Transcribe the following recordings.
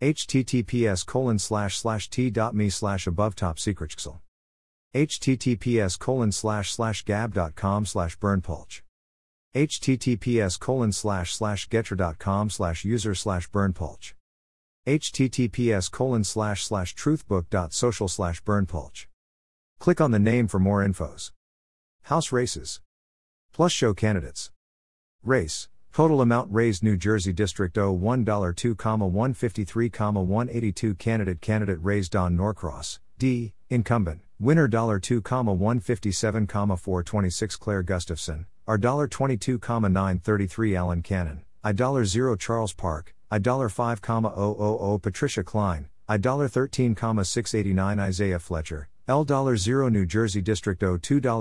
https://t.me/abovetopsecretxl. https://gab.com/berndpulch. https://getter.com/user/berndpulch. https://truthbook.social/berndpulch. Click on the name for more infos. House races. Plus show candidates. Race. Total amount raised New Jersey District $1, $2, $153, $182. Candidate raised Don Norcross, D, incumbent, winner $2, $157, $426. Claire Gustafson, R $22, $933. Alan Cannon, I $0. Charles Park, I $5,000. Patricia Klein, I $13,689. Isaiah Fletcher, L $0. New Jersey District $2,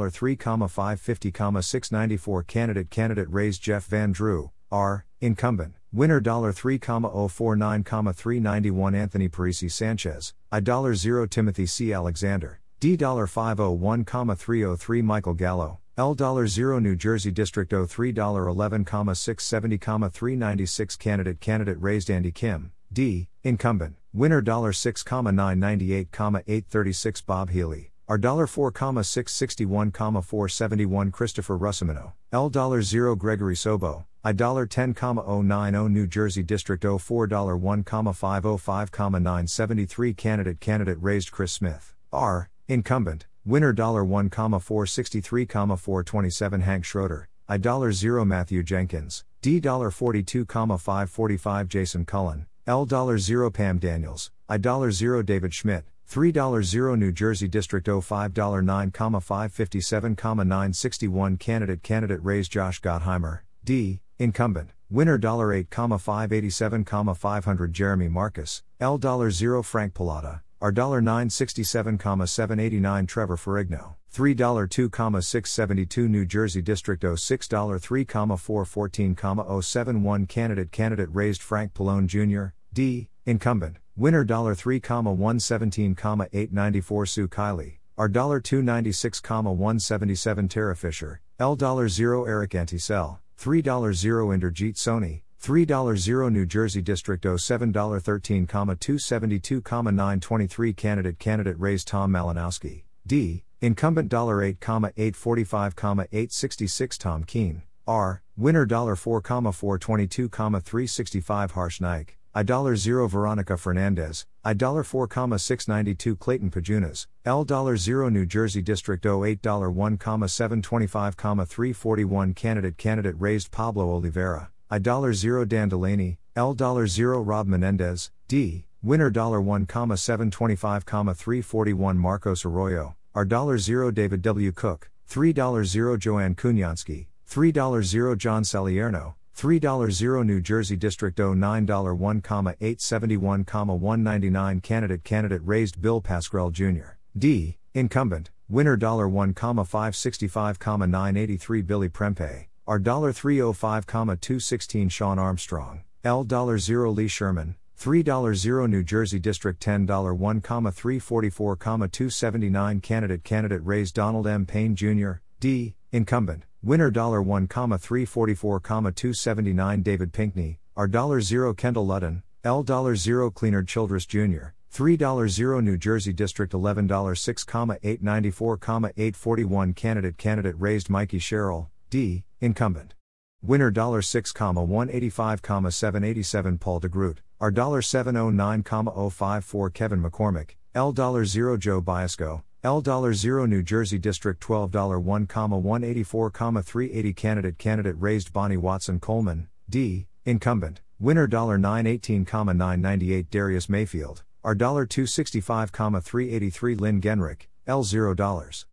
$3,550, $694. Candidate raised Jeff Van Drew, R, incumbent, winner $3,049,391. Anthony Parisi Sanchez, I $0. Timothy C. Alexander, D $501,303. Michael Gallo, L $0. New Jersey District $3,011,670,396. Candidate raised Andy Kim, D, incumbent, winner $6,998,836. Bob Healy, R $4,661,471. Christopher Russomino, L $0. Gregory Sobo, I $10,090. New Jersey District $4,1,505,973. Candidate raised Chris Smith, R, incumbent, winner $1,463,427. Hank Schroeder, I $0. Matthew Jenkins, D $42,545. Jason Cullen, L $0. Pam Daniels, I $0. David Schmidt, $3.0. New Jersey District $5,009,557,961. Candidate raised Josh Gottheimer, D, incumbent, winner $8,587,500. Jeremy Marcus, L $0. Frank Pallone, R $967,789. Trevor Ferrigno, $3,2,672. New Jersey District $6,3,414,071. Candidate raised Frank Pallone Jr., D, incumbent, winner $3,117,894. Sue Kiley, R $296,177. Tara Fisher, L $0. Eric Anticell, $3.0. Inderjeet Sony, $3.0. New Jersey District $7,013,272,923. Candidate raised Tom Malinowski, D, incumbent $8,845,866. Tom Keen, R, winner $4,422,365. Harsh Naik, I $0. Veronica Fernandez, I $4,692. Clayton Pajunas, L $0. New Jersey District $8,1,725,341. Candidate raised Pablo Oliveira, I $0. Dan Delaney, L $0. Rob Menendez, D, winner $1,725,341. Marcos Arroyo, R $0. David W. Cook, $3.0. Joanne Kunyansky, $3.0. John Salierno, $3.0. New Jersey District $9,1,871,199. Candidate raised Bill Pascrell Jr., D, incumbent, winner $1,565,983. Billy Prempe, R $305,216. Sean Armstrong, L $0. Lee Sherman, $3.0. New Jersey District $10,1,344,279. Candidate raised Donald M. Payne Jr., D, incumbent, winner $1,344,279. David Pinkney, R $0. Kendall Ludden, L $0. Cleanard Childress Jr., $3.0. New Jersey District $11,6,894,841. Candidate raised Mikey Sherrill, D, incumbent, winner $6,185,787. Paul DeGroot, R $709,054. Kevin McCormick, L $0. Joe Biasco, L $0. New Jersey District $12,184,380. Candidate raised Bonnie Watson Coleman, D, incumbent, winner $918,998. Darius Mayfield, R $265,383. Lynn Genrich, L $0.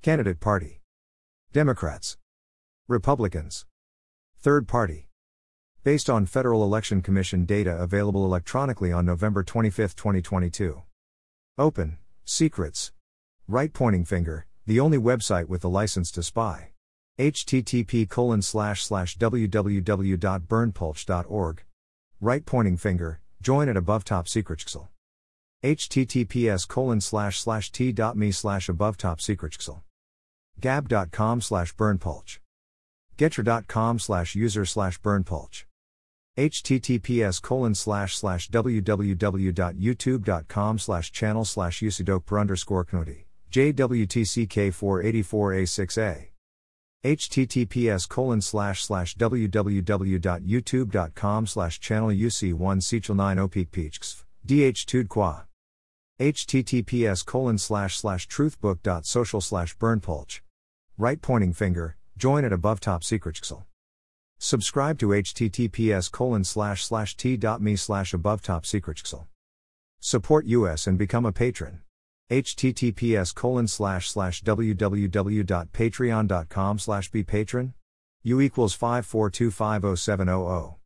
Candidate party. Democrats. Republicans. Third party. based on Federal Election Commission data available electronically on November 25, 2022. Open, secrets. Right pointing finger, the only website with the license to spy. http://www.berndpulch.org. Right pointing finger, join at above top secret xl. https://t.me/above top secret xl. gab.com/berndpulch. getcher.com/user/berndpulch. https://www.youtube.com/channel/usidokper_knoti. jwtck484a6a. https://www.youtube.com/channel uc1c9opeakpeachxf. dh2dqua. https://truthbook.social/berndpulch. Right pointing finger, join at above top secret xl. Subscribe to https://t.me/above top secret xl. Support us and become a patron. https://www.patreon.com/bepatron. U = 54250700.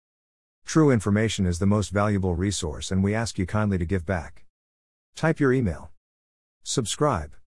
True information is the most valuable resource, and we ask you kindly to give back. Type your email. Subscribe.